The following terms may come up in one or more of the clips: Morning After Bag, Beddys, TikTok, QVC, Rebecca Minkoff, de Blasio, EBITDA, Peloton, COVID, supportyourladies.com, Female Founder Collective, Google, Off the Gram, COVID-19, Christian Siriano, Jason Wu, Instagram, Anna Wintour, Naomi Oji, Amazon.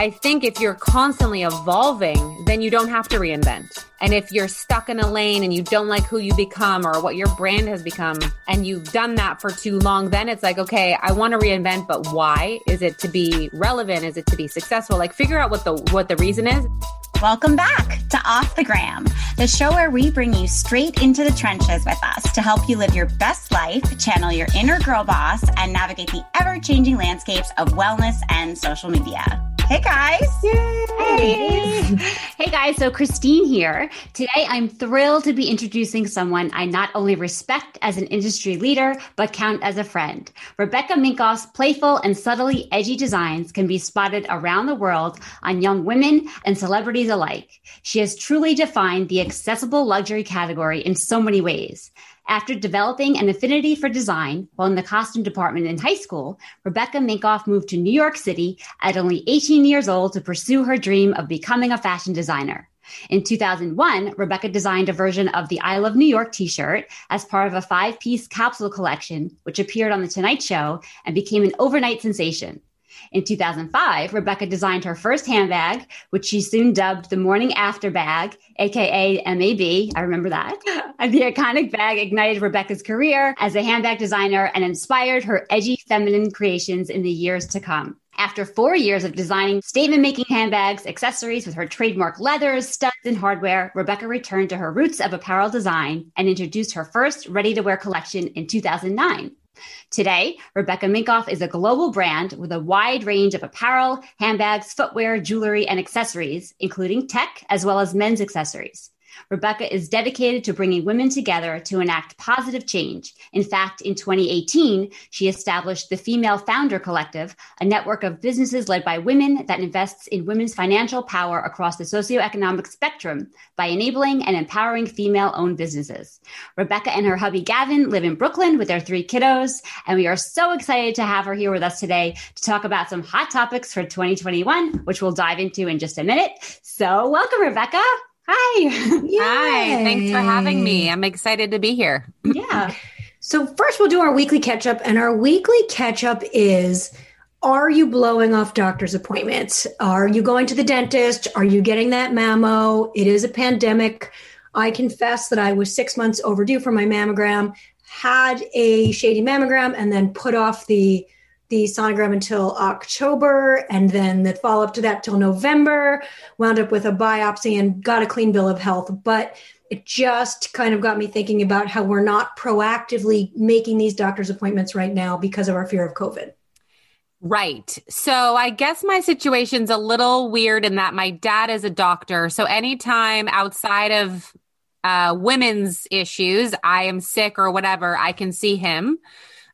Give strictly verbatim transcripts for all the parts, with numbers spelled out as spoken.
I think if you're constantly evolving, then you don't have to reinvent. And if you're stuck in a lane and you don't like who you become or what your brand has become, and you've done that for too long, then it's like, okay, I want to reinvent, but why? Is it to be relevant? Is it to be successful? Like, figure out what the what the reason is. Welcome back to Off the Gram, the show where we bring you straight into the trenches with us to help you live your best life, channel your inner girl boss, and navigate the ever-changing landscapes of wellness and social media. Hey guys. Yay. Hey. Hey guys. So Christine here. Today, I'm thrilled to be introducing someone I not only respect as an industry leader, but count as a friend. Rebecca Minkoff's playful and subtly edgy designs can be spotted around the world on young women and celebrities alike. She has truly defined the accessible luxury category in so many ways. After developing an affinity for design while in the costume department in high school, Rebecca Minkoff moved to New York City at only eighteen years old to pursue her dream of becoming a fashion designer. In two thousand one, Rebecca designed a version of the I Love New York t-shirt as part of a five-piece capsule collection, which appeared on The Tonight Show and became an overnight sensation. In two thousand five, Rebecca designed her first handbag, which she soon dubbed the Morning After Bag, aka M A B. I remember that. And the iconic bag ignited Rebecca's career as a handbag designer and inspired her edgy feminine creations in the years to come. After four years of designing statement-making handbags, accessories with her trademark leathers, studs, and hardware, Rebecca returned to her roots of apparel design and introduced her first ready-to-wear collection in two thousand nine. Today, Rebecca Minkoff is a global brand with a wide range of apparel, handbags, footwear, jewelry, and accessories, including tech as well as men's accessories. Rebecca is dedicated to bringing women together to enact positive change. In fact, in twenty eighteen, she established the Female Founder Collective, a network of businesses led by women that invests in women's financial power across the socioeconomic spectrum by enabling and empowering female-owned businesses. Rebecca and her hubby, Gavin, live in Brooklyn with their three kiddos, and we are so excited to have her here with us today to talk about some hot topics for twenty twenty-one, which we'll dive into in just a minute. So welcome, Rebecca. Hi. Yay. Hi. Thanks for having me. I'm excited to be here. Yeah. So first we'll do our weekly catch up, and our weekly catch up is, are you blowing off doctor's appointments? Are you going to the dentist? Are you getting that mammo? It is a pandemic. I confess that I was six months overdue for my mammogram, had a shady mammogram, and then put off the the sonogram until October, and then the follow-up to that till November, wound up with a biopsy and got a clean bill of health. But it just kind of got me thinking about how we're not proactively making these doctor's appointments right now because of our fear of COVID. Right. So I guess my situation's a little weird in that my dad is a doctor. So anytime outside of uh, women's issues, I am sick or whatever, I can see him.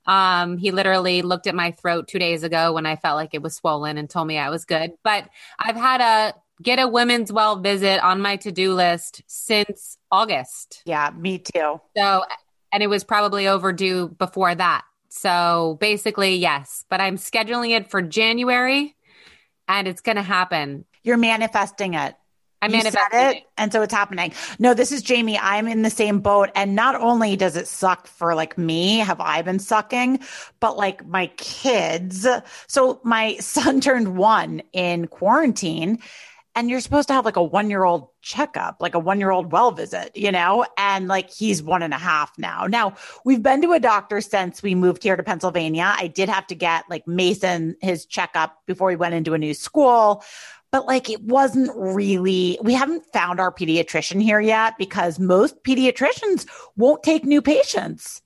Um, he literally looked at my throat two days ago when I felt like it was swollen and told me I was good. But I've had a get a women's well visit on my to-do list since August. Yeah, me too. So, and it was probably overdue before that. So basically, yes, but I'm scheduling it for January and it's going to happen. You're manifesting it. I you said it, and so it's happening. No, this is Jamie. I'm in the same boat, and not only does it suck for like me, have I been sucking, but like my kids. So my son turned one in quarantine, and you're supposed to have like a one-year-old checkup, like a one-year-old well visit, you know, and like he's one and a half now. Now, we've been to a doctor since we moved here to Pennsylvania. I did have to get like Mason his checkup before he went into a new school. But like, it wasn't really, we haven't found our pediatrician here yet because most pediatricians won't take new patients,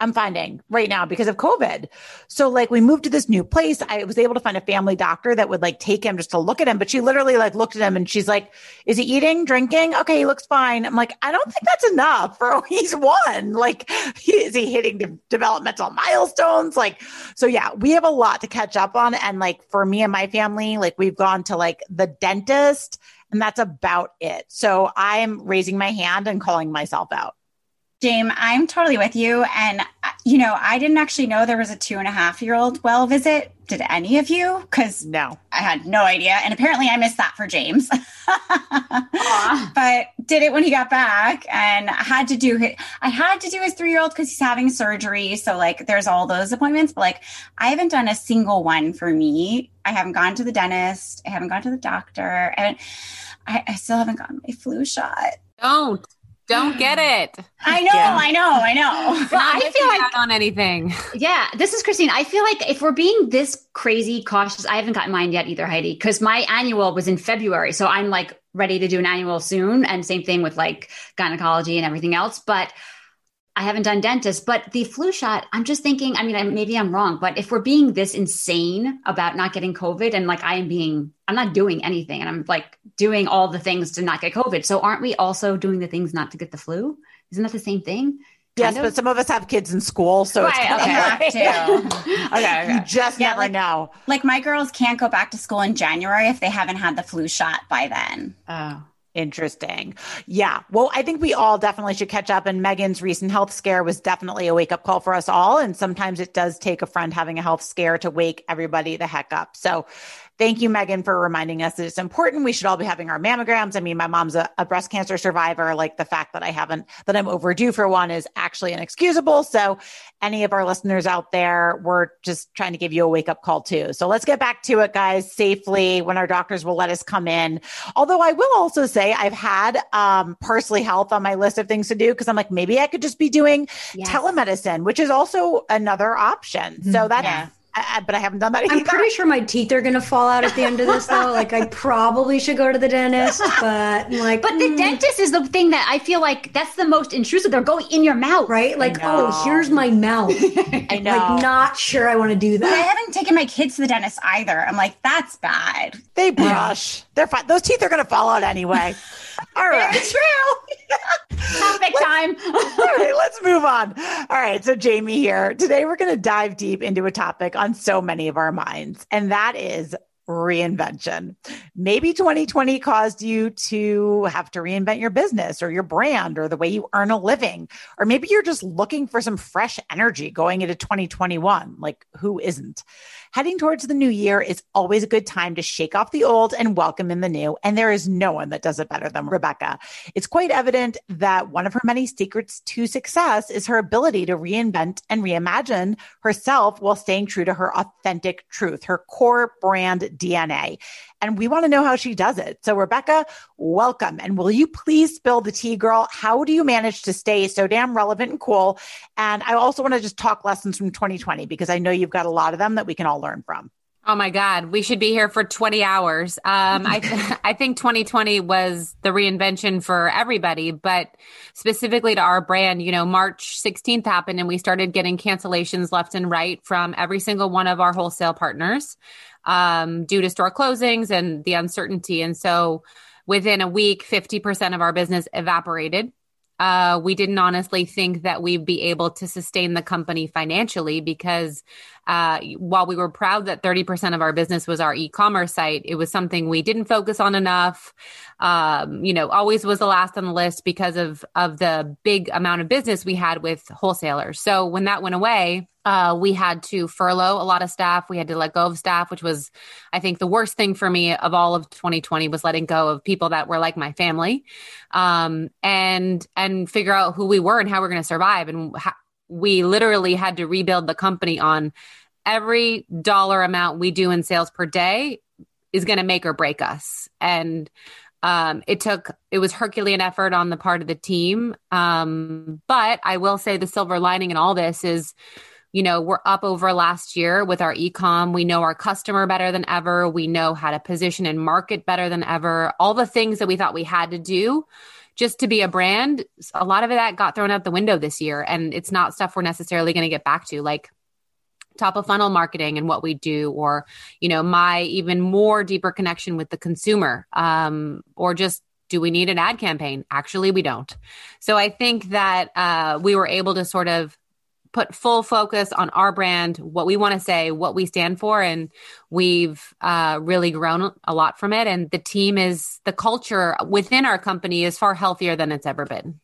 I'm finding right now because of COVID. So like we moved to this new place. I was able to find a family doctor that would like take him just to look at him. But she literally like looked at him and she's like, is he eating, drinking? Okay, he looks fine. I'm like, I don't think that's enough, bro. He's one. Like, he, is he hitting the developmental milestones? Like, so yeah, we have a lot to catch up on. And like for me and my family, like we've gone to like the dentist and that's about it. So I'm raising my hand and calling myself out. Jame, I'm totally with you. And you know, I didn't actually know there was a two and a half year old well visit. Did any of you? Because no, I had no idea. And apparently I missed that for James, but did it when he got back and I had to do his, I had to do his three year old because he's having surgery. So like, there's all those appointments, but like, I haven't done a single one for me. I haven't gone to the dentist. I haven't gone to the doctor. And I, I still haven't gotten my flu shot. Don't. Don't get it. I know, yeah. I know, I know. Well, I feel like on anything. Yeah, this is Christine. I feel like if we're being this crazy cautious, I haven't gotten mine yet either, Heidi, because my annual was in February. So I'm like ready to do an annual soon. And same thing with like gynecology and everything else. But I haven't done dentist, but the flu shot, I'm just thinking, I mean, I, maybe I'm wrong, but if we're being this insane about not getting COVID and like, I am being, I'm not doing anything and I'm like doing all the things to not get COVID. So aren't we also doing the things not to get the flu? Isn't that the same thing? Yes, kind of? But some of us have kids in school, so right, it's okay. Have to. okay, okay. You just yeah, never like, know. Like my girls can't go back to school in January if they haven't had the flu shot by then. Oh. Interesting. Yeah. Well, I think we all definitely should catch up. And Megan's recent health scare was definitely a wake up call for us all. And sometimes it does take a friend having a health scare to wake everybody the heck up. So thank you, Megan, for reminding us that it's important. We should all be having our mammograms. I mean, my mom's a, a breast cancer survivor. Like the fact that I haven't, that I'm overdue for one is actually inexcusable. So any of our listeners out there, we're just trying to give you a wake up call too. So let's get back to it, guys, safely when our doctors will let us come in. Although I will also say I've had um, Parsley Health on my list of things to do because I'm like, maybe I could just be doing yes. telemedicine, which is also another option. Mm-hmm. So that's... Yeah. I, but I haven't done that either. I'm pretty sure my teeth are going to fall out at the end of this, though. Like, I probably should go to the dentist, but I'm like... But mm. the dentist is the thing that I feel like that's the most intrusive. They're going in your mouth. Right? Like, oh, here's my mouth. I know. Like, not sure I want to do that. But I haven't taken my kids to the dentist either. I'm like, that's bad. They brush. They're fine. Those teeth are going to fall out anyway. All right. It's true. Topic time. All right, let's move on. All right. So Jamie here. Today, we're going to dive deep into a topic on so many of our minds, and that is reinvention. Maybe twenty twenty caused you to have to reinvent your business or your brand or the way you earn a living, or maybe you're just looking for some fresh energy going into twenty twenty-one. Like, who isn't? Heading towards the new year is always a good time to shake off the old and welcome in the new. And there is no one that does it better than Rebecca. It's quite evident that one of her many secrets to success is her ability to reinvent and reimagine herself while staying true to her authentic truth, her core brand D N A. And we want to know how she does it. So Rebecca, welcome. And will you please spill the tea, girl? How do you manage to stay so damn relevant and cool? And I also want to just talk lessons from twenty twenty, because I know you've got a lot of them that we can all learn from. Oh my God. We should be here for twenty hours. Um, I, th- I think twenty twenty was the reinvention for everybody, but specifically to our brand, you know, March sixteenth happened and we started getting cancellations left and right from every single one of our wholesale partners. Um, due to store closings and the uncertainty. And so within a week, fifty percent of our business evaporated. Uh, we didn't honestly think that we'd be able to sustain the company financially because uh, while we were proud that thirty percent of our business was our e-commerce site, it was something we didn't focus on enough. Um, you know, always was the last on the list because of, of the big amount of business we had with wholesalers. So when that went away, Uh, we had to furlough a lot of staff. We had to let go of staff, which was, I think, the worst thing for me of all of twenty twenty was letting go of people that were like my family, um, and and figure out who we were and how we're going to survive. And ha- we literally had to rebuild the company on every dollar amount we do in sales per day is going to make or break us. And um, it took it was Herculean effort on the part of the team. Um, but I will say the silver lining in all this is, you know, we're up over last year with our e-com. We know our customer better than ever. We know how to position and market better than ever. All the things that we thought we had to do just to be a brand, a lot of that got thrown out the window this year. And it's not stuff we're necessarily going to get back to, like top of funnel marketing and what we do, or, you know, my even more deeper connection with the consumer, um, or just, do we need an ad campaign? Actually, we don't. So I think that uh, we were able to sort of put full focus on our brand, what we want to say, what we stand for. And we've uh, really grown a lot from it. And the team is, the culture within our company is far healthier than it's ever been.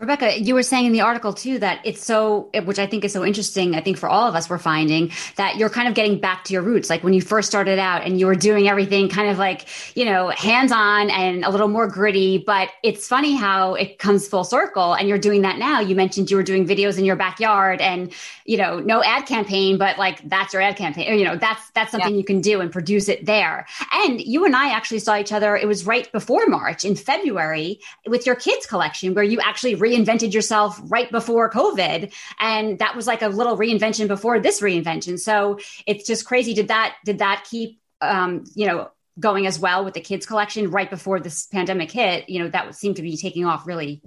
Rebecca, you were saying in the article too, that it's so, which I think is so interesting. I think for all of us, we're finding that you're kind of getting back to your roots. Like when you first started out and you were doing everything kind of like, you know, hands-on and a little more gritty, but it's funny how it comes full circle and you're doing that now. You mentioned you were doing videos in your backyard and, you know, no ad campaign, but like that's your ad campaign, or, you know, that's, that's something yeah. you can do and produce it there. And you and I actually saw each other. It was right before March in February with your kids collection, where you actually re- reinvented yourself right before COVID. And that was like a little reinvention before this reinvention. So it's just crazy. Did that, did that keep, um, you know, going as well with the kids collection right before this pandemic hit? You know, that seemed to be taking off really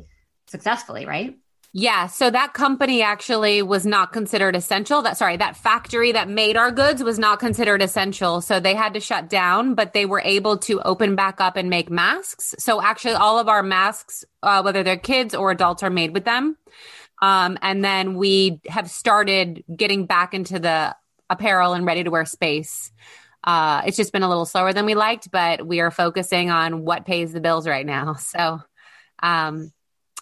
successfully, right? Yeah. So that company actually was not considered essential. That, sorry, that factory that made our goods was not considered essential. So they had to shut down, but they were able to open back up and make masks. So actually all of our masks, uh, whether they're kids or adults, are made with them. Um, and then we have started getting back into the apparel and ready to wear space. Uh, it's just been a little slower than we liked, but we are focusing on what pays the bills right now. So, um,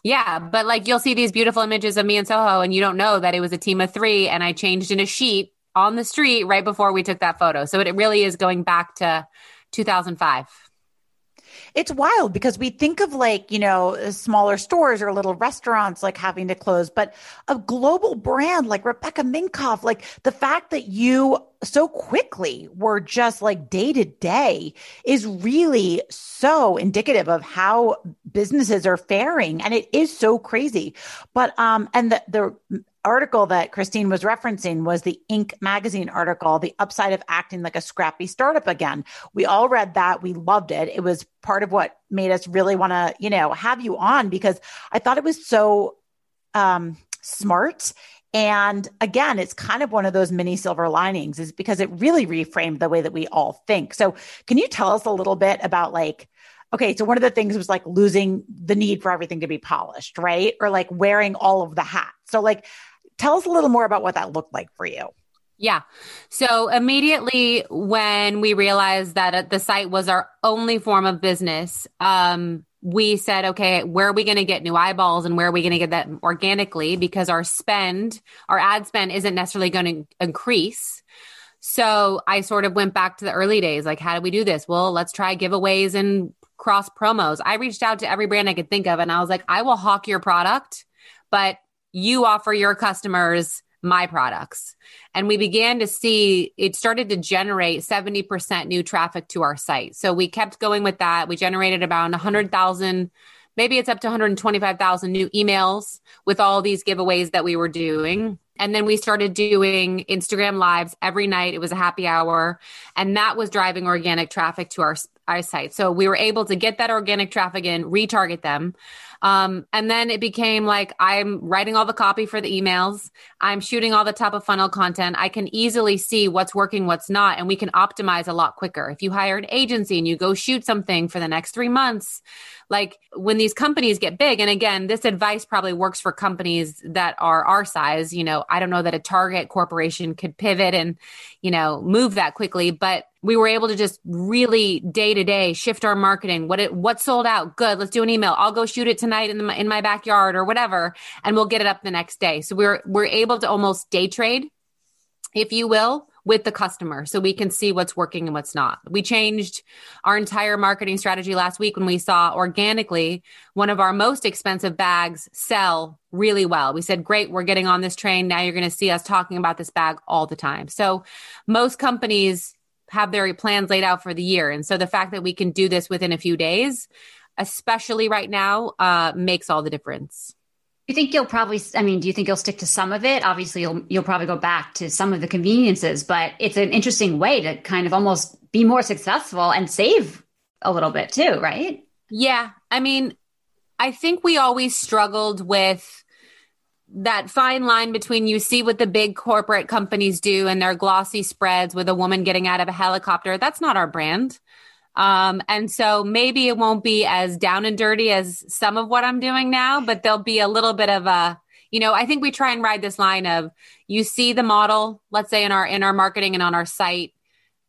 yeah, but like you'll see these beautiful images of me in Soho and you don't know that it was a team of three and I changed in a sheet on the street right before we took that photo. So it really is going back to two thousand five. It's wild because we think of like, you know, smaller stores or little restaurants like having to close, but a global brand like Rebecca Minkoff, like the fact that you so quickly were just like day to day is really so indicative of how businesses are faring. And it is so crazy. But, um, and the, the, article that Christine was referencing was the Inc magazine article, The Upside of Acting Like a Scrappy Startup Again. We all read that. We loved it. It was part of what made us really want to, you know, have you on because I thought it was so um, smart. And again, it's kind of one of those mini silver linings is because it really reframed the way that we all think. So can you tell us a little bit about like, okay, so one of the things was like losing the need for everything to be polished, right? Or like wearing all of the hats. So like, tell us a little more about what that looked like for you. Yeah. So immediately when we realized that the site was our only form of business, um, we said, okay, where are we going to get new eyeballs and where are we going to get that organically? Because our spend, our ad spend isn't necessarily going to increase. So I sort of went back to the early days. Like, how do we do this? Well, let's try giveaways and cross promos. I reached out to every brand I could think of and I was like, I will hawk your product, but you offer your customers my products. And we began to see it started to generate seventy percent new traffic to our site. So we kept going with that. We generated about one hundred thousand, maybe it's up to one hundred twenty-five thousand new emails with all these giveaways that we were doing. And then we started doing Instagram lives every night. It was a happy hour. And that was driving organic traffic to our, our site. So we were able to get that organic traffic in, retarget them. Um, and then it became like, I'm writing all the copy for the emails. I'm shooting all the top of funnel content. I can easily see what's working, what's not, and we can optimize a lot quicker. If you hire an agency and you go shoot something for the next three months, like when these companies get big, and again, this advice probably works for companies that are our size, you know, I don't know that a Target corporation could pivot and, you know, move that quickly, but we were able to just really day to day shift our marketing. What it, what sold out? Good. Let's do an email. I'll go shoot it tonight in the, in my backyard or whatever, and we'll get it up the next day. So we're, we're able to almost day trade, if you will, with the customer. So we can see what's working and what's not. We changed our entire marketing strategy last week when we saw organically one of our most expensive bags sell really well. We said, great, we're getting on this train. Now you're going to see us talking about this bag all the time. So most companies have their plans laid out for the year. And so the fact that we can do this within a few days, especially right now, uh, makes all the difference. You think you'll probably, I mean, do you think you'll stick to some of it? Obviously, you'll you'll probably go back to some of the conveniences, but it's an interesting way to kind of almost be more successful and save a little bit too, right? Yeah. I mean, I think we always struggled with that fine line between you see what the big corporate companies do and their glossy spreads with a woman getting out of a helicopter. That's not our brand. Um, and so maybe it won't be as down and dirty as some of what I'm doing now, but there'll be a little bit of a, you know, I think we try and ride this line of, you see the model, let's say in our, in our marketing and on our site,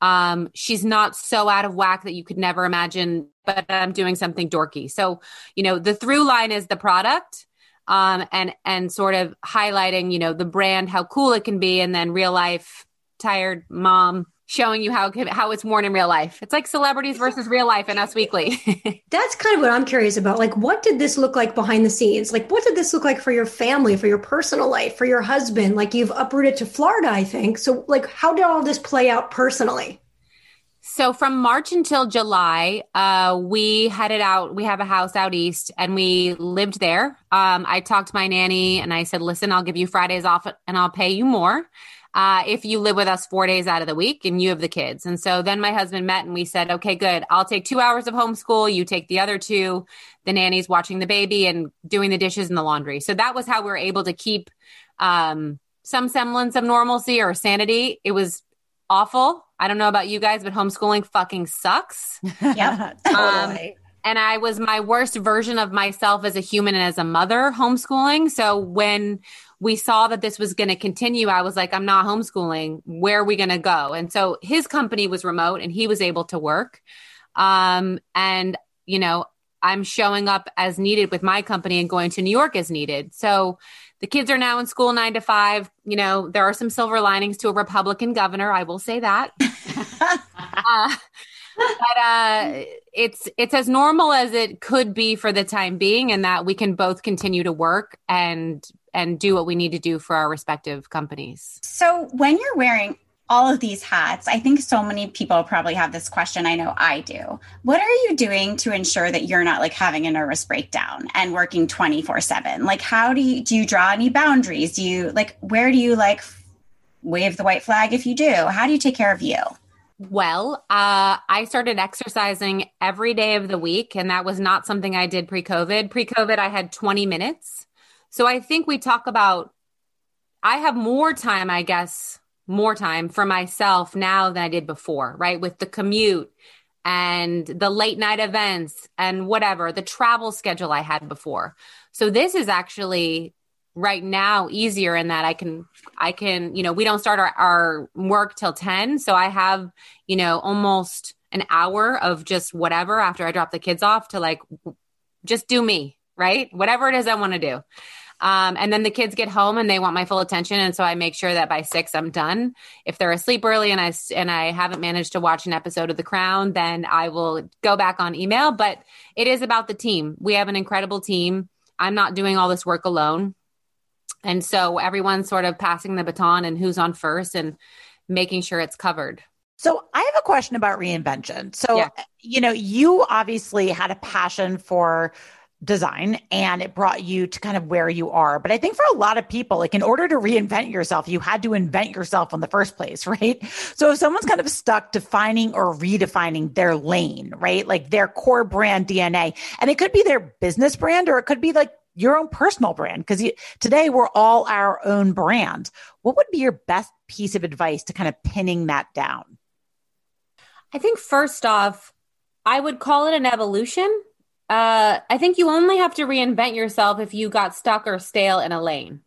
um, she's not so out of whack that you could never imagine, but I'm doing something dorky. So, you know, the through line is the product. um, and, and sort of highlighting, you know, the brand, how cool it can be. And then real life, tired mom, showing you how how it's worn in real life. It's like Celebrities Versus Real Life in Us Weekly. That's kind of what I'm curious about. Like, what did this look like behind the scenes? Like, what did this look like for your family, for your personal life, for your husband? Like, you've uprooted to Florida, I think. So, like, how did all this play out personally? So from March until July, uh, we headed out. We have a house out east and we lived there. Um, I talked to my nanny and I said, listen, I'll give you Fridays off and I'll pay you more. Uh, if you live with us four days out of the week and you have the kids. And so then my husband met and we said, okay, good. I'll take two hours of homeschool. You take the other two. The nanny's watching the baby and doing the dishes and the laundry. So that was how we were able to keep um, some semblance of normalcy or sanity. It was awful. I don't know about you guys, but homeschooling fucking sucks. Yep. um, and I was my worst version of myself as a human and as a mother homeschooling. So when we saw that this was going to continue, I was like, I'm not homeschooling. Where are we going to go? And so his company was remote and he was able to work. Um, and, you know, I'm showing up as needed with my company and going to New York as needed. So the kids are now in school nine to five. You know, there are some silver linings to a Republican governor. I will say that. uh, but uh, it's it's as normal as it could be for the time being, and that we can both continue to work and and do what we need to do for our respective companies. So when you're wearing all of these hats, I think so many people probably have this question. I know I do. What are you doing to ensure that you're not like having a nervous breakdown and working twenty-four seven? Like, how do you, do you draw any boundaries? Do you like, where do you like wave the white flag? If you do, how do you take care of you? Well, uh, I started exercising every day of the week. And that was not something I did pre-COVID. Pre-COVID, I had twenty minutes. So I think we talk about, I have more time, I guess, more time for myself now than I did before, right? With the commute and the late night events and whatever, the travel schedule I had before. So this is actually right now easier in that I can, I can, you know, we don't start our, our work till ten. So I have, you know, almost an hour of just whatever after I drop the kids off to like, just do me, right? Whatever it is I want to do. Um, and then the kids get home and they want my full attention. And so I make sure that by six, I'm done. If they're asleep early and I, and I haven't managed to watch an episode of The Crown, then I will go back on email. But it is about the team. We have an incredible team. I'm not doing all this work alone. And so everyone's sort of passing the baton and who's on first and making sure it's covered. So I have a question about reinvention. So, yeah. you know, you obviously had a passion for design and it brought you to kind of where you are. But I think for a lot of people, like in order to reinvent yourself, you had to invent yourself in the first place, right? So if someone's kind of stuck defining or redefining their lane, right? Like their core brand D N A, and it could be their business brand, or it could be like your own personal brand. Cause you, today we're all our own brand. What would be your best piece of advice to kind of pinning that down? I think first off, I would call it an evolution. Uh, I think you only have to reinvent yourself if you got stuck or stale in a lane.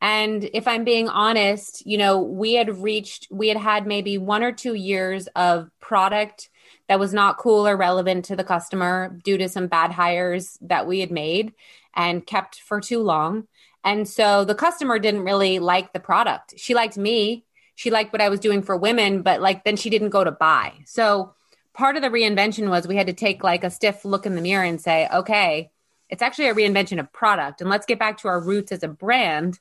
And if I'm being honest, you know, we had reached, we had had maybe one or two years of product that was not cool or relevant to the customer due to some bad hires that we had made and kept for too long. And so the customer didn't really like the product. She liked me. She liked what I was doing for women, but like, then she didn't go to buy. So part of the reinvention was we had to take like a stiff look in the mirror and say, okay, it's actually a reinvention of product and let's get back to our roots as a brand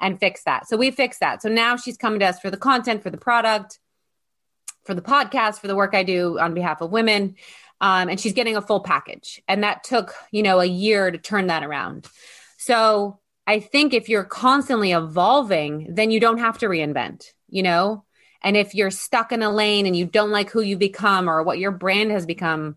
and fix that. So we fixed that. So now she's coming to us for the content, for the product, for the podcast, for the work I do on behalf of women. Um, and she's getting a full package. And that took, you know, a year to turn that around. So I think if you're constantly evolving, then you don't have to reinvent, you know? And if you're stuck in a lane and you don't like who you've become or what your brand has become,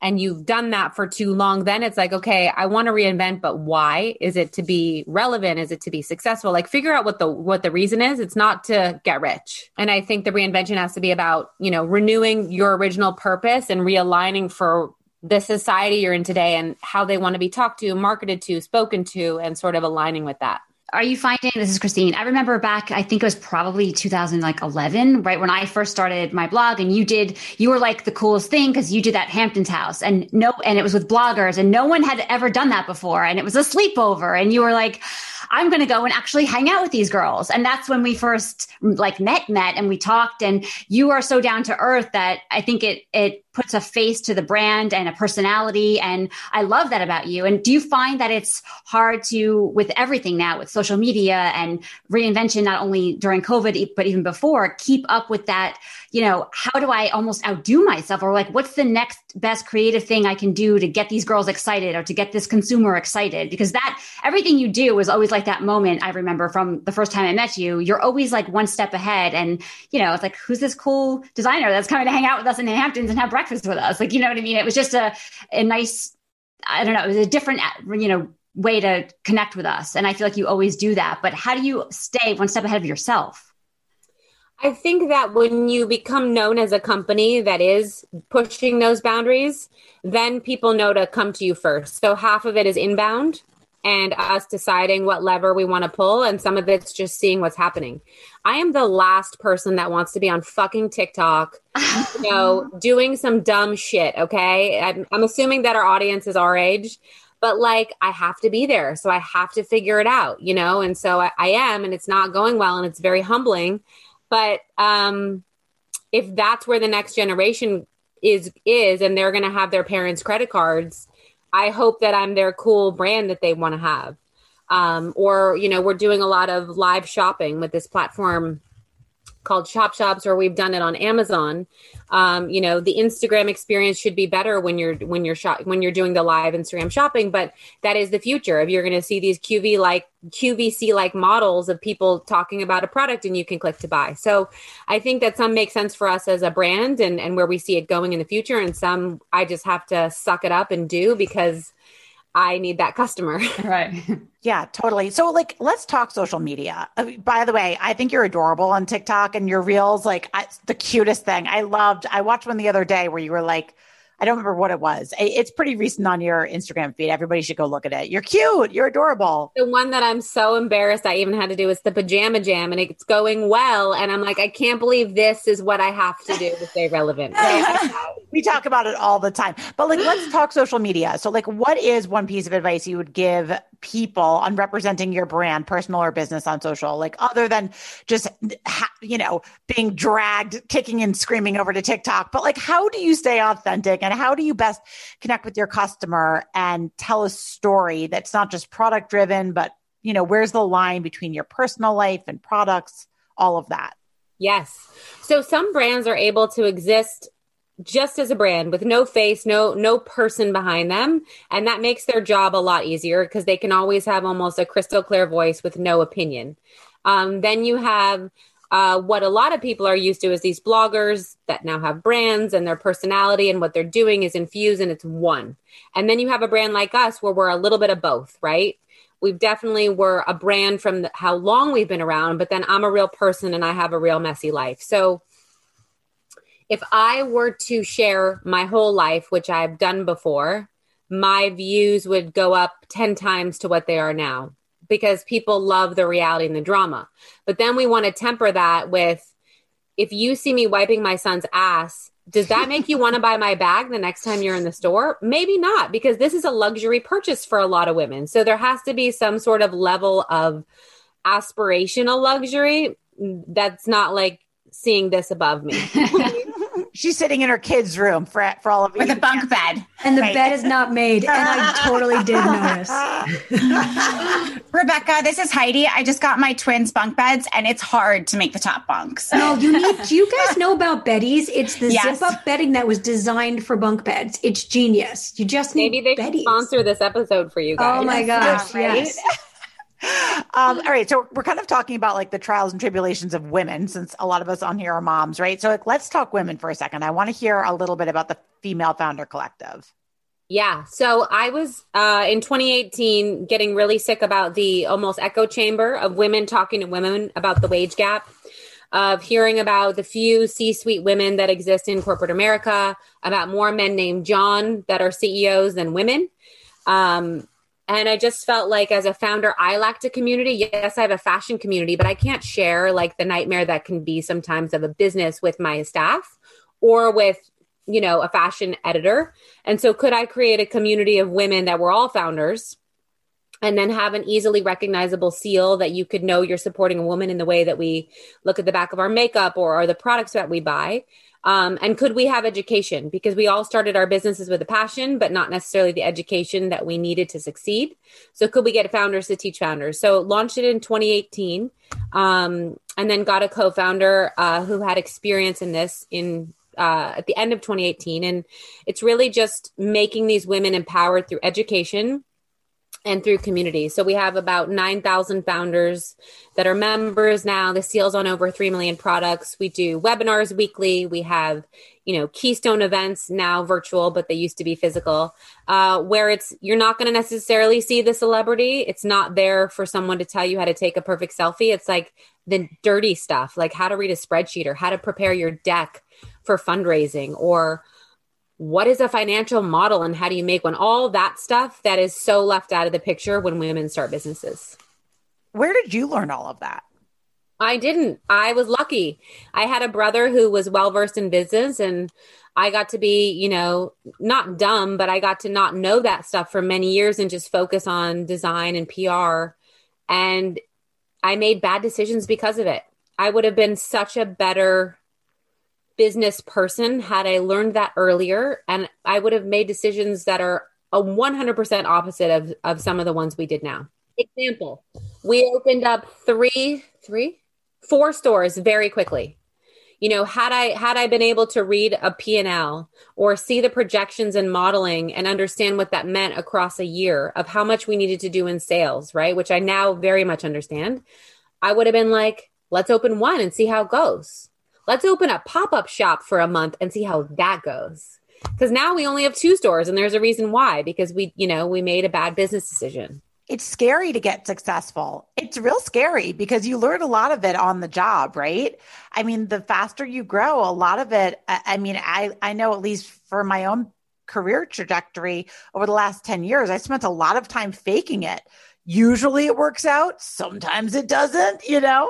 and you've done that for too long, then it's like, okay, I want to reinvent, but why? Is it to be relevant? Is it to be successful? Like figure out what the, what the reason is. It's not to get rich. And I think the reinvention has to be about, you know, renewing your original purpose and realigning for the society you're in today and how they want to be talked to, marketed to, spoken to, and sort of aligning with that. Are you finding, this is Christine, I remember back, I think it was probably two thousand eleven, right? When I first started my blog and you did, you were like the coolest thing because you did that Hamptons house and no, and it was with bloggers and no one had ever done that before. And it was a sleepover and you were like, I'm going to go and actually hang out with these girls. And that's when we first like met, met and we talked, and you are so down to earth that I think it, it puts a face to the brand and a personality. And I love that about you. And do you find that it's hard to, with everything now with social media and reinvention, not only during COVID, but even before, keep up with that, you know, how do I almost outdo myself, or like, what's the next best creative thing I can do to get these girls excited or to get this consumer excited? Because that, everything you do is always like that moment. I remember from the first time I met you, you're always like one step ahead. And, you know, it's like, who's this cool designer that's coming to hang out with us in the Hamptons and have breakfast with us? Like, you know what I mean? It was just a, a nice, I don't know, it was a different, you know, way to connect with us. And I feel like you always do that, but how do you stay one step ahead of yourself? I think that when you become known as a company that is pushing those boundaries, then people know to come to you first. So half of it is inbound and us deciding what lever we want to pull. And some of it's just seeing what's happening. I am the last person that wants to be on fucking TikTok, you know, doing some dumb shit. Okay. I'm, I'm assuming that our audience is our age, but like, I have to be there. So I have to figure it out, you know? And so I, I am, and it's not going well and it's very humbling. But um, if that's where the next generation is, is, and they're going to have their parents' credit cards, I hope that I'm their cool brand that they want to have. Um, or, you know, we're doing a lot of live shopping with this platform called Shop Shops, or we've done it on Amazon. Um, you know, the Instagram experience should be better when you're, when you're shop, when you're doing the live Instagram shopping, but that is the future. If you're going to see these Q V like Q V C like models of people talking about a product and you can click to buy. So I think that some make sense for us as a brand and, and where we see it going in the future. And some, I just have to suck it up and do because I need that customer. Right. Yeah, totally. So like, let's talk social media. I mean, by the way, I think you're adorable on TikTok and your reels, like I, the cutest thing. I loved, I watched one the other day where you were like, I don't remember what it was. It's pretty recent on your Instagram feed. Everybody should go look at it. You're cute. You're adorable. The one that I'm so embarrassed I even had to do is the pajama jam, and it's going well. And I'm like, I can't believe this is what I have to do to stay relevant. We talk about it all the time, but like, let's talk social media. So like, what is one piece of advice you would give people on representing your brand, personal or business, on social, like other than just, ha- you know, being dragged, kicking and screaming over to TikTok, but like, how do you stay authentic? And how do you best connect with your customer and tell a story that's not just product driven, but, you know, where's the line between your personal life and products, all of that? Yes. So some brands are able to exist just as a brand with no face, no, no person behind them. And that makes their job a lot easier because they can always have almost a crystal clear voice with no opinion. Um, then you have Uh, what a lot of people are used to is these bloggers that now have brands, and their personality and what they're doing is infused and it's one. And then you have a brand like us where we're a little bit of both, right? We've definitely were a brand from the, how long we've been around, but then I'm a real person and I have a real messy life. So if I were to share my whole life, which I've done before, my views would go up ten times to what they are now, because people love the reality and the drama. But then we want to temper that with, if you see me wiping my son's ass, does that make you want to buy my bag the next time you're in the store? Maybe not, because this is a luxury purchase for a lot of women. So there has to be some sort of level of aspirational luxury that's not like seeing this above me. She's sitting in her kids' room for for all of you. With a bunk bed. And the right. bed is not made. And I totally did notice. Rebecca, this is Heidi. I just got my twins bunk beds, and it's hard to make the top bunks. No, you need. Do you guys know about Beddys? It's the yes. zip-up bedding that was designed for bunk beds. It's genius. You just need Beddys. Maybe they Beddys. Sponsor this episode for you guys. Oh, my gosh. Yeah, right? Yes. Um, all right. So we're kind of talking about like the trials and tribulations of women, since a lot of us on here are moms, right? So like, let's talk women for a second. I want to hear a little bit about the Female Founder Collective. Yeah. So I was uh, in twenty eighteen getting really sick about the almost echo chamber of women talking to women about the wage gap, of hearing about the few C-suite women that exist in corporate America, about more men named John that are C E Os than women. Um And I just felt like as a founder, I lacked a community. Yes, I have a fashion community, but I can't share like the nightmare that can be sometimes of a business with my staff or with, you know, a fashion editor. And so could I create a community of women that were all founders and then have an easily recognizable seal that you could know you're supporting a woman in the way that we look at the back of our makeup or, or the products that we buy? Um, and could we have education? Because we all started our businesses with a passion, but not necessarily the education that we needed to succeed. So could we get founders to teach founders? So launched it in twenty eighteen um, and then got a co-founder uh, who had experience in this in uh, at the end of twenty eighteen. And it's really just making these women empowered through education and through community. So we have about nine thousand founders that are members now. The seal's on over three million products. We do webinars weekly. We have, you know, Keystone events, now virtual, but they used to be physical, uh, where it's, you're not going to necessarily see the celebrity. It's not there for someone to tell you how to take a perfect selfie. It's like the dirty stuff, like how to read a spreadsheet or how to prepare your deck for fundraising, or what is a financial model and how do you make one? All that stuff that is so left out of the picture when women start businesses. Where did you learn all of that? I didn't. I was lucky. I had a brother who was well-versed in business and I got to be, you know, not dumb, but I got to not know that stuff for many years and just focus on design and P R. And I made bad decisions because of it. I would have been such a better business person had I learned that earlier, and I would have made decisions that are a one hundred percent opposite of, of some of the ones we did now. Example, we opened up three, three, four stores very quickly. You know, had I, had I been able to read a P and L or see the projections and modeling and understand what that meant across a year of how much we needed to do in sales, right? Which I now very much understand. I would have been like, let's open one and see how it goes. Let's open a pop-up shop for a month and see how that goes. Because now we only have two stores and there's a reason why, because we, you know, we made a bad business decision. It's scary to get successful. It's real scary because you learn a lot of it on the job, right? I mean, the faster you grow, a lot of it, I, I mean, I, I know at least for my own career trajectory over the last ten years, I spent a lot of time faking it. Usually it works out. Sometimes it doesn't, you know,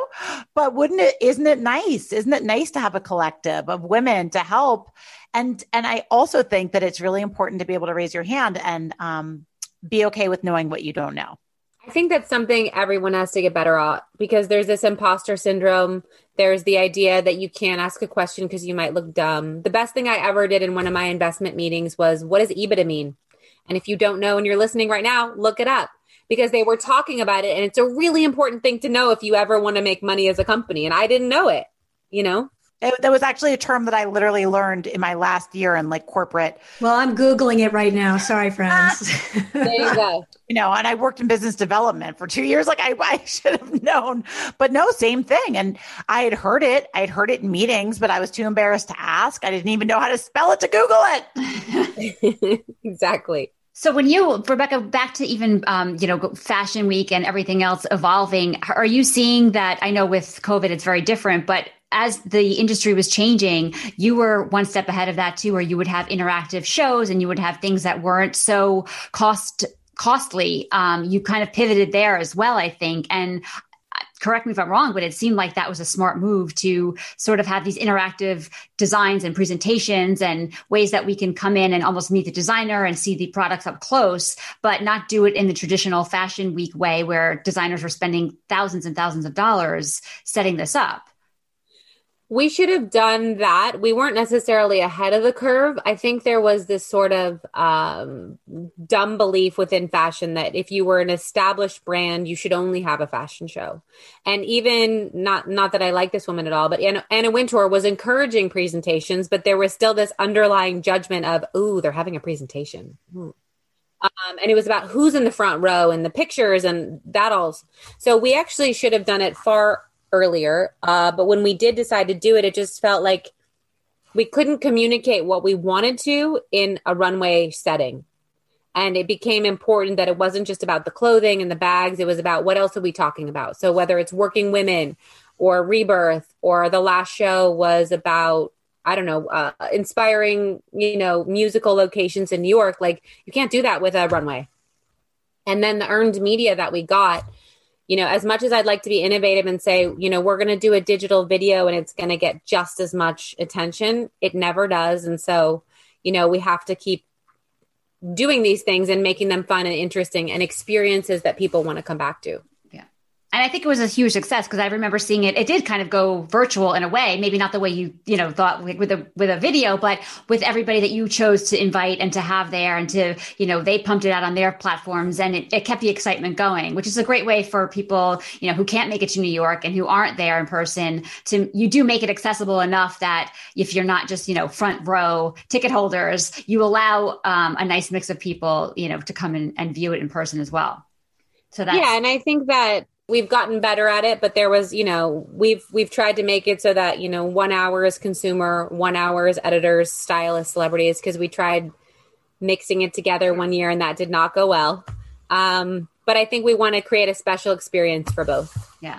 but wouldn't it, isn't it nice? Isn't it nice to have a collective of women to help? And, and I also think that it's really important to be able to raise your hand and um, be okay with knowing what you don't know. I think that's something everyone has to get better at because there's this imposter syndrome. There's the idea that you can't ask a question because you might look dumb. The best thing I ever did in one of my investment meetings was, what does EBITDA mean? And if you don't know, and you're listening right now, look it up. Because they were talking about it. And it's a really important thing to know if you ever want to make money as a company. And I didn't know it, you know? That was actually a term that I literally learned in my last year in like corporate. Well, I'm Googling it right now. Sorry, friends. There you go. You know, and I worked in business development for two years. Like I, I should have known, but no, same thing. And I had heard it. I had heard it in meetings, but I was too embarrassed to ask. I didn't even know how to spell it to Google it. Exactly. So when you, Rebecca, back to even, um, you know, Fashion Week and everything else evolving, are you seeing that? I know with COVID, it's very different, but as the industry was changing, you were one step ahead of that too, where you would have interactive shows and you would have things that weren't so cost costly. Um, you kind of pivoted there as well, I think. And correct me if I'm wrong, but it seemed like that was a smart move to sort of have these interactive designs and presentations and ways that we can come in and almost meet the designer and see the products up close, but not do it in the traditional Fashion Week way where designers are spending thousands and thousands of dollars setting this up. We should have done that. We weren't necessarily ahead of the curve. I think there was this sort of um, dumb belief within fashion that if you were an established brand, you should only have a fashion show. And even not, not that I like this woman at all, but Anna, Anna Wintour was encouraging presentations, but there was still this underlying judgment of, ooh, they're having a presentation. Ooh. Um, and it was about who's in the front row and the pictures and that all. So we actually should have done it far earlier. Uh, but when we did decide to do it, it just felt like we couldn't communicate what we wanted to in a runway setting. And it became important that it wasn't just about the clothing and the bags. It was about what else are we talking about? So whether it's working women or rebirth, or the last show was about, I don't know, uh, inspiring, you know, musical locations in New York. Like you can't do that with a runway. And then the earned media that we got, you know, as much as I'd like to be innovative and say, you know, we're going to do a digital video and it's going to get just as much attention, it never does. And so, you know, we have to keep doing these things and making them fun and interesting and experiences that people want to come back to. Yeah. And I think it was a huge success because I remember seeing it. It did kind of go virtual in a way, maybe not the way you, you know, thought with a, with a video, but with everybody that you chose to invite and to have there and to, you know, they pumped it out on their platforms and it, it kept the excitement going, which is a great way for people, you know, who can't make it to New York and who aren't there in person to, you do make it accessible enough that if you're not just, you know, front row ticket holders, you allow um, a nice mix of people, you know, to come in and view it in person as well. So that's- yeah. And I think that we've gotten better at it, but there was, you know, we've, we've tried to make it so that, you know, one hour is consumer, one hour is editors, stylists, celebrities, because we tried mixing it together one year and that did not go well. Um, but I think we want to create a special experience for both. Yeah.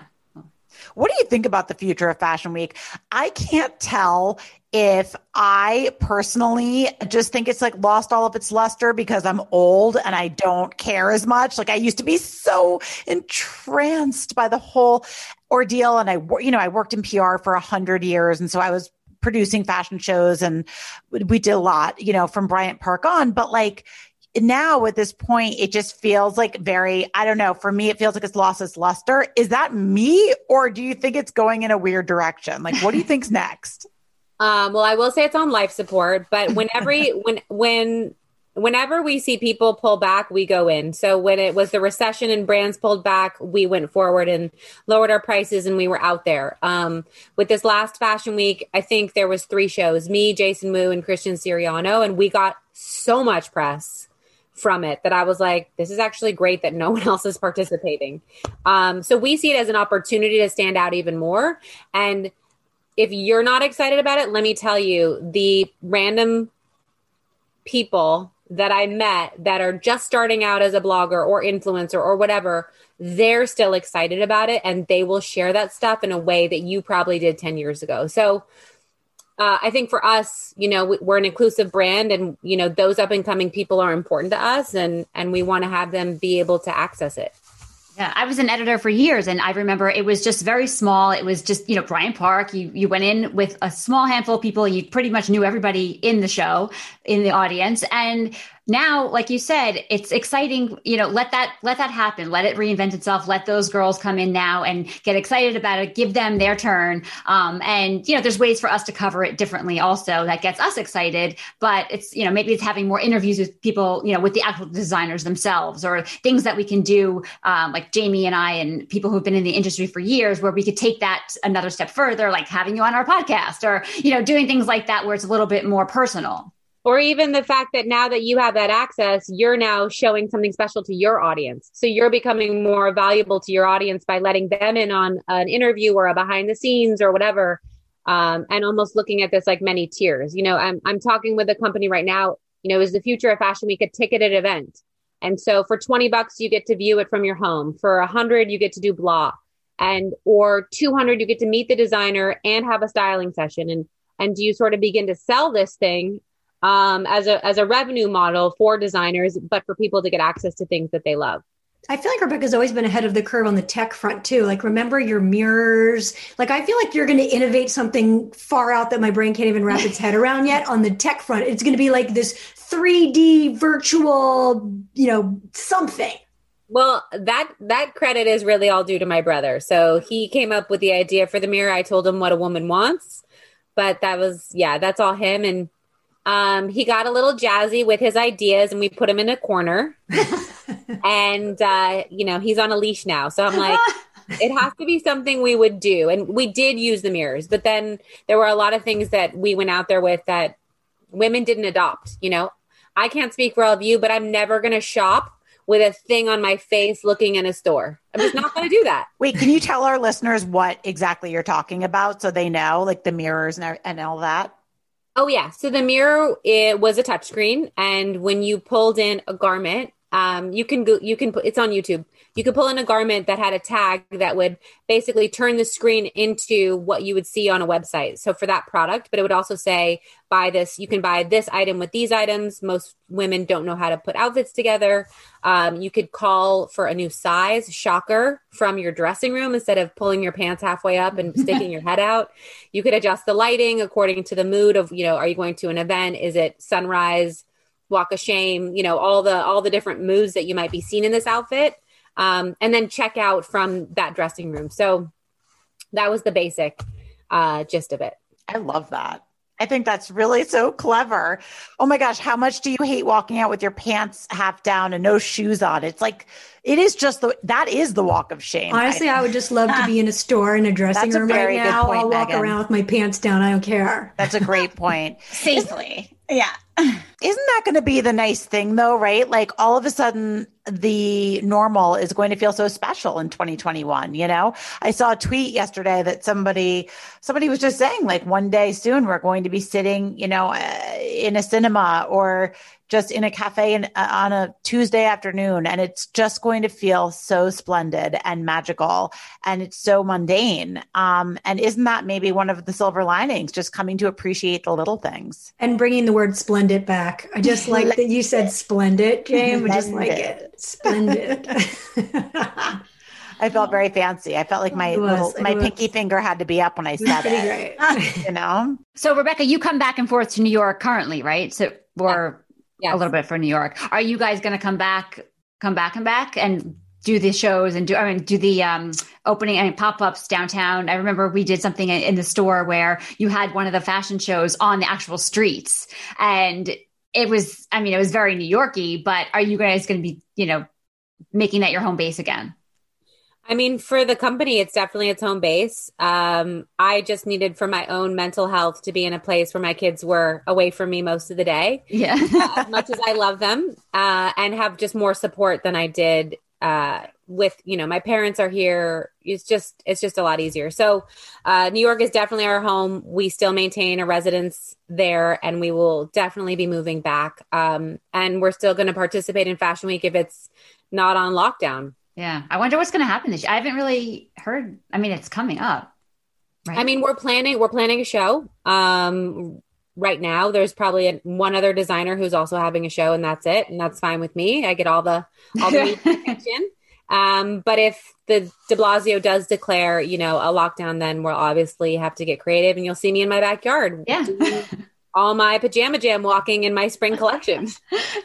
What do you think about the future of Fashion Week? I can't tell if I personally just think it's like lost all of its luster because I'm old and I don't care as much. Like I used to be so entranced by the whole ordeal. And I, you know, I worked in P R for a hundred years. And so I was producing fashion shows and we did a lot, you know, from Bryant Park on, but like, now at this point, it just feels like very, I don't know, for me, it feels like it's lost its luster. Is that me? Or do you think it's going in a weird direction? Like, what do you think's next? Um, well, I will say it's on life support, but whenever, when, when, whenever we see people pull back, we go in. So when it was the recession and brands pulled back, we went forward and lowered our prices and we were out there. Um, with this last Fashion Week, I think there was three shows, me, Jason Wu and Christian Siriano, and we got so much press from it that I was like, this is actually great that no one else is participating. Um, so we see it as an opportunity to stand out even more. And if you're not excited about it, let me tell you, the random people that I met that are just starting out as a blogger or influencer or whatever, they're still excited about it. And they will share that stuff in a way that you probably did ten years ago. So Uh, I think for us, you know, we're an inclusive brand and, you know, those up and coming people are important to us and, and we want to have them be able to access it. Yeah, I was an editor for years and I remember it was just very small. It was just, you know, Bryant Park, you you went in with a small handful of people. You pretty much knew everybody in the show, in the audience. And now, like you said, it's exciting, you know, let that, let that happen. Let it reinvent itself. Let those girls come in now and get excited about it. Give them their turn. Um, and, you know, there's ways for us to cover it differently also that gets us excited, but it's, you know, maybe it's having more interviews with people, you know, with the actual designers themselves or things that we can do, um, like Jamie and I and people who've been in the industry for years where we could take that another step further, like having you on our podcast or, you know, doing things like that where it's a little bit more personal. Or even the fact that now that you have that access, you're now showing something special to your audience. So you're becoming more valuable to your audience by letting them in on an interview or a behind the scenes or whatever. Um, and almost looking at this like many tiers, you know, I'm, I'm talking with a company right now, you know, is the future of Fashion Week a ticketed event? And so for twenty bucks, you get to view it from your home. For a hundred, you get to do blah, and, or two hundred, you get to meet the designer and have a styling session. And, and do you sort of begin to sell this thing um, as a, as a revenue model for designers, but for people to get access to things that they love? I feel like Rebecca's always been ahead of the curve on the tech front too. Like, remember your mirrors. Like, I feel like you're going to innovate something far out that my brain can't even wrap its head around yet on the tech front. It's going to be like this three D virtual, you know, something. Well, that, that credit is really all due to my brother. So he came up with the idea for the mirror. I told him what a woman wants, but that was, yeah, that's all him. And Um, he got a little jazzy with his ideas and we put him in a corner and, uh, you know, he's on a leash now. So I'm like, it has to be something we would do. And we did use the mirrors, but then there were a lot of things that we went out there with that women didn't adopt. You know, I can't speak for all of you, but I'm never going to shop with a thing on my face looking in a store. I'm just not going to do that. Wait, can you tell our listeners what exactly you're talking about so they know, like the mirrors and, and all that? Oh, yeah. So the mirror, it was a touchscreen. And when you pulled in a garment, um, you can go, you can put, it's on YouTube. you could pull in a garment that had a tag that would basically turn the screen into what you would see on a website. So for that product, but it would also say, buy this, you can buy this item with these items. Most women don't know how to put outfits together. Um, you could call for a new size, shocker, from your dressing room instead of pulling your pants halfway up and sticking your head out. You could adjust the lighting according to the mood of, you know, are you going to an event? Is it sunrise, walk of shame, you know, all the, all the different moods that you might be seen in this outfit. Um, and then check out from that dressing room. So that was the basic uh, gist of it. I love that. I think that's really so clever. Oh my gosh. How much do you hate walking out with your pants half down and no shoes on? It's like, it is just the, that is the walk of shame. Honestly, I, I would just love to be in a store in a dressing room right now. Point, I'll walk Megan. around with my pants down. I don't care. That's a great point. Safely. Yeah. Isn't that going to be the nice thing though, right? Like all of a sudden the normal is going to feel so special in twenty twenty-one. You know, I saw a tweet yesterday that somebody, somebody was just saying like one day soon, we're going to be sitting, you know, uh, in a cinema or just in a cafe in, uh, on a Tuesday afternoon. And it's just going to feel so splendid and magical. And it's so mundane. Um, and isn't that maybe one of the silver linings, just coming to appreciate the little things? And bringing the word splendid back. I just like that you said splendid, Jane. I just like it. Splendid. I felt very fancy. I felt like my was, little, my was. pinky finger had to be up when I said it, it. You know? So Rebecca, you come back and forth to New York currently, right? So we're... Yes. A little bit for New York. Are you guys going to come back, come back and back and do the shows and do, I mean, do the um, opening and pop-ups downtown? I remember we did something in the store where you had one of the fashion shows on the actual streets and it was, I mean, it was very New York-y, but are you guys going to be, you know, making that your home base again? I mean, for the company, it's definitely its home base. Um, I just needed for my own mental health to be in a place where my kids were away from me most of the day. Yeah. uh, as much as I love them uh, and have just more support than I did uh, with, you know, my parents are here. It's just, it's just a lot easier. So uh, New York is definitely our home. We still maintain a residence there and we will definitely be moving back. Um, and we're still going to participate in Fashion Week if it's not on lockdown. Yeah. I wonder what's going to happen this year. I haven't really heard. I mean, it's coming up. Right? I mean, we're planning, we're planning a show um, right now. There's probably a, one other designer who's also having a show and that's it. And that's fine with me. I get all the, all the attention. Um, but if the de Blasio does declare, you know, a lockdown, then we'll obviously have to get creative and you'll see me in my backyard. Yeah. All my pajama jam walking in my spring collection.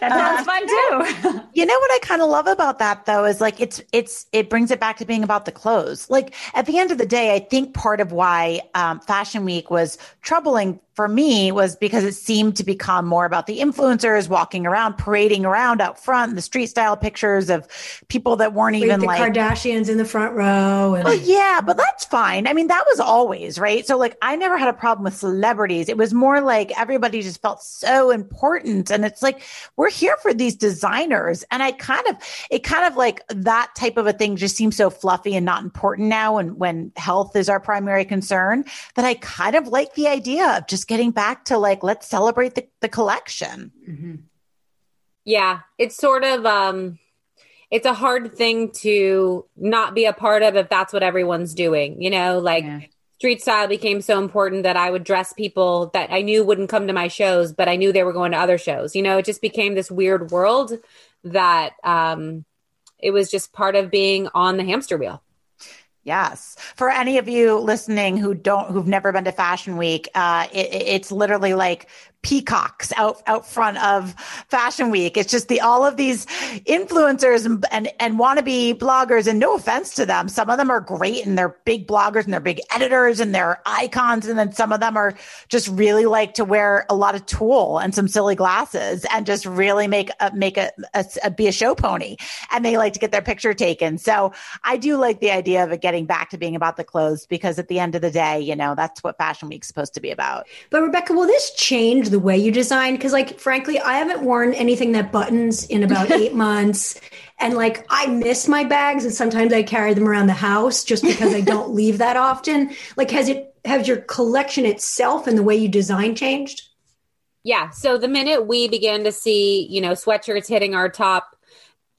That sounds fun too. You know what I kind of love about that though, is like, it's, it's, it brings it back to being about the clothes. Like at the end of the day, I think part of why um, Fashion Week was troubling for me was because it seemed to become more about the influencers walking around, parading around out front, the street style pictures of people that weren't Wait, even the like Kardashians in the front row. And- well, yeah, but that's fine. I mean, that was always right. So like, I never had a problem with celebrities. It was more like everybody just felt so important. And it's like, we're here for these designers. And I kind of, it kind of like that type of a thing just seems so fluffy and not important now. And when health is our primary concern, that I kind of like the idea of just getting back to like, let's celebrate the, the collection. Mm-hmm. Yeah. It's sort of, um, it's a hard thing to not be a part of if that's what everyone's doing, you know, like yeah. Street style became so important that I would dress people that I knew wouldn't come to my shows, but I knew they were going to other shows. You know, it just became this weird world that, um, it was just part of being on the hamster wheel. Yes. For any of you listening who don't, who've never been to Fashion Week, uh, it, it's literally like peacocks out, out front of Fashion Week. It's just the, all of these influencers and, and, and wannabe bloggers, and no offense to them. Some of them are great and they're big bloggers and they're big editors and they're icons. And then some of them are just really like to wear a lot of tulle and some silly glasses and just really make a, make a, a, a be a show pony. And they like to get their picture taken. So I do like the idea of it getting back to being about the clothes, because at the end of the day, you know, that's what Fashion Week's supposed to be about. But Rebecca, will this change the way you design? Because like, frankly, I haven't worn anything that buttons in about eight months. And like, I miss my bags and sometimes I carry them around the house just because I don't leave that often. Like, has it, has your collection itself and the way you design changed? Yeah. So the minute we began to see, you know, sweatshirts hitting our top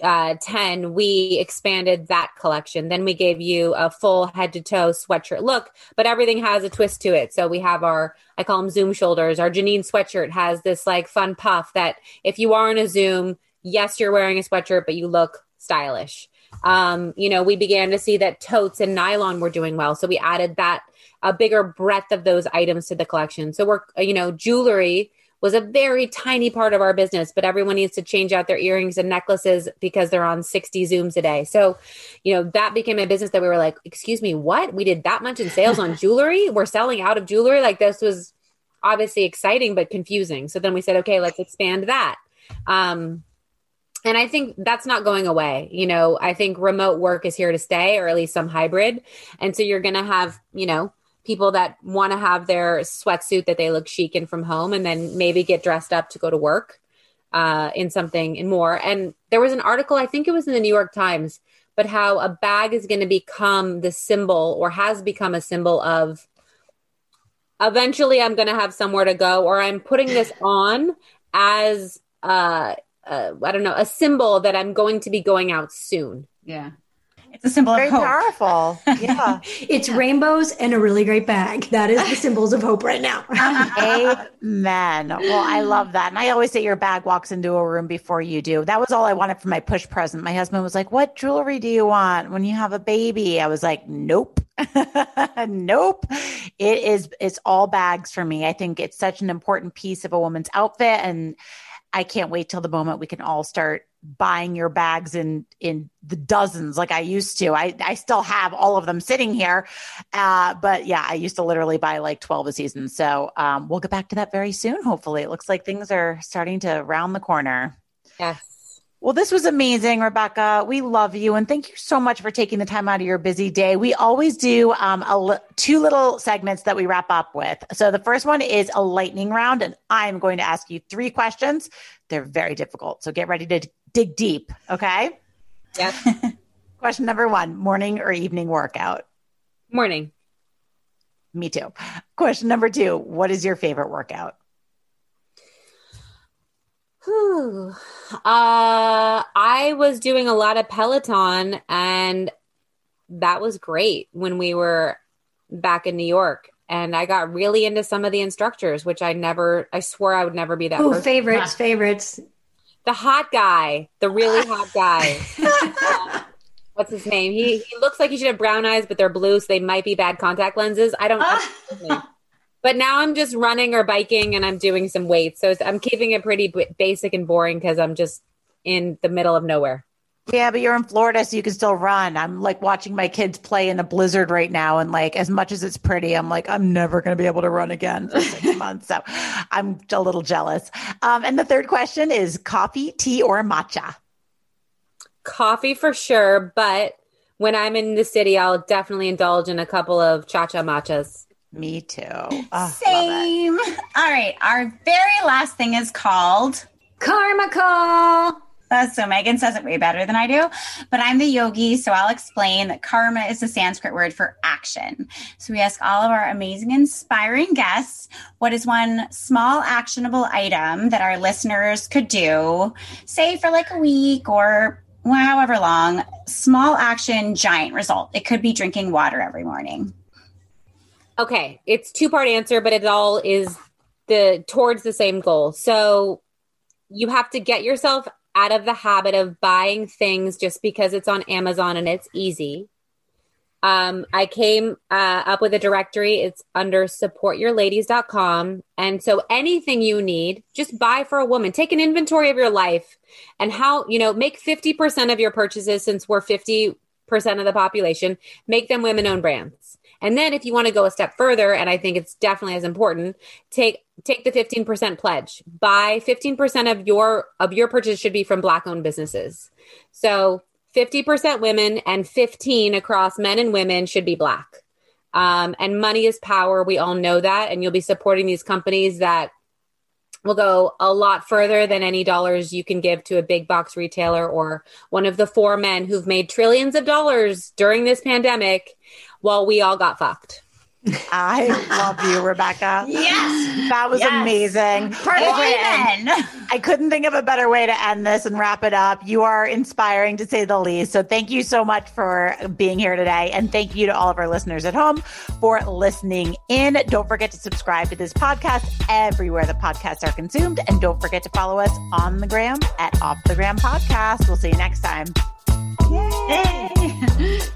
uh, ten, we expanded that collection. Then we gave you a full head to toe sweatshirt look, but everything has a twist to it. So we have our, I call them Zoom shoulders. Our Janine sweatshirt has this like fun puff that if you are in a Zoom, yes, you're wearing a sweatshirt, but you look stylish. Um, you know, we began to see that totes and nylon were doing well. So we added that, a bigger breadth of those items to the collection. So we're, you know, jewelry was a very tiny part of our business, but everyone needs to change out their earrings and necklaces because they're on sixty Zooms a day. So, you know, that became a business that we were like, excuse me, what? We did that much in sales on jewelry? We're selling out of jewelry? Like, this was obviously exciting, but confusing. So then we said, okay, let's expand that. Um, And I think that's not going away. You know, I think remote work is here to stay, or at least some hybrid. And so you're going to have, you know, people that want to have their sweatsuit that they look chic in from home, and then maybe get dressed up to go to work uh, in something and more. And there was an article, I think it was in the New York Times, but how a bag is going to become the symbol, or has become a symbol of, eventually I'm going to have somewhere to go, or I'm putting this on as a, uh, Uh, I don't know, a symbol that I'm going to be going out soon. Yeah. It's a symbol of hope. Very powerful. Yeah. It's yeah. rainbows and a really great bag. That is the symbols of hope right now. Amen. Well, I love that. And I always say your bag walks into a room before you do. That was all I wanted for my push present. My husband was like, what jewelry do you want when you have a baby? I was like, nope. Nope. It is, it's all bags for me. I think it's such an important piece of a woman's outfit, and I can't wait till the moment we can all start buying your bags in, in the dozens like I used to. I, I still have all of them sitting here. Uh, but yeah, I used to literally buy like twelve a season. So um, we'll get back to that very soon, hopefully. It looks like things are starting to round the corner. Yes. Well, this was amazing, Rebecca. We love you. And thank you so much for taking the time out of your busy day. We always do um, a li- two little segments that we wrap up with. So the first one is a lightning round, and I'm going to ask you three questions. They're very difficult. So get ready to d- dig deep. Okay. Yeah. Question number one, morning or evening workout? Morning. Me too. Question number two, what is your favorite workout? Uh, I was doing a lot of Peloton, and that was great when we were back in New York. And I got really into some of the instructors, which I never, I swore I would never be that Ooh, person. Favorites, yeah. favorites. The hot guy, the really hot guy. uh, what's his name? He, he looks like he should have brown eyes, but they're blue, so they might be bad contact lenses. I don't know. But now I'm just running or biking, and I'm doing some weights. So it's, I'm keeping it pretty b- basic and boring because I'm just in the middle of nowhere. Yeah, but you're in Florida, so you can still run. I'm like watching my kids play in a blizzard right now. And like, as much as it's pretty, I'm like, I'm never going to be able to run again for six months. So I'm a little jealous. Um, and the third question is coffee, tea, or matcha? Coffee for sure. But when I'm in the city, I'll definitely indulge in a couple of cha-cha matchas. Me too. Oh, same. All right. Our very last thing is called Karma Call. Uh, so Megan says it way better than I do, but I'm the yogi. So I'll explain that karma is the Sanskrit word for action. So we ask all of our amazing, inspiring guests, what is one small actionable item that our listeners could do, say for like a week or however long, small action, giant result. It could be drinking water every morning. Okay. It's two-part answer, but it all is the towards the same goal. So you have to get yourself out of the habit of buying things just because it's on Amazon and it's easy. Um, I came uh, up with a directory. It's under support your ladies dot com. And so anything you need, just buy for a woman. Take an inventory of your life and how, you know, make fifty percent of your purchases, since we're fifty percent of the population, make them women-owned brands. And then if you want to go a step further, and I think it's definitely as important, take take the fifteen percent pledge. Buy fifteen percent of your of your purchase should be from Black-owned businesses. So fifty percent women and fifteen across men and women should be Black. Um, and money is power. We all know that. And you'll be supporting these companies that will go a lot further than any dollars you can give to a big box retailer or one of the four men who've made trillions of dollars during this pandemic. Well, we all got fucked. I love you, Rebecca. Yes. That was yes. amazing. Perfect. I couldn't think of a better way to end this and wrap it up. You are inspiring, to say the least. So thank you so much for being here today. And thank you to all of our listeners at home for listening in. Don't forget to subscribe to this podcast everywhere the podcasts are consumed. And don't forget to follow us on the gram at Off the Gram Podcast. We'll see you next time. Yay! Yay.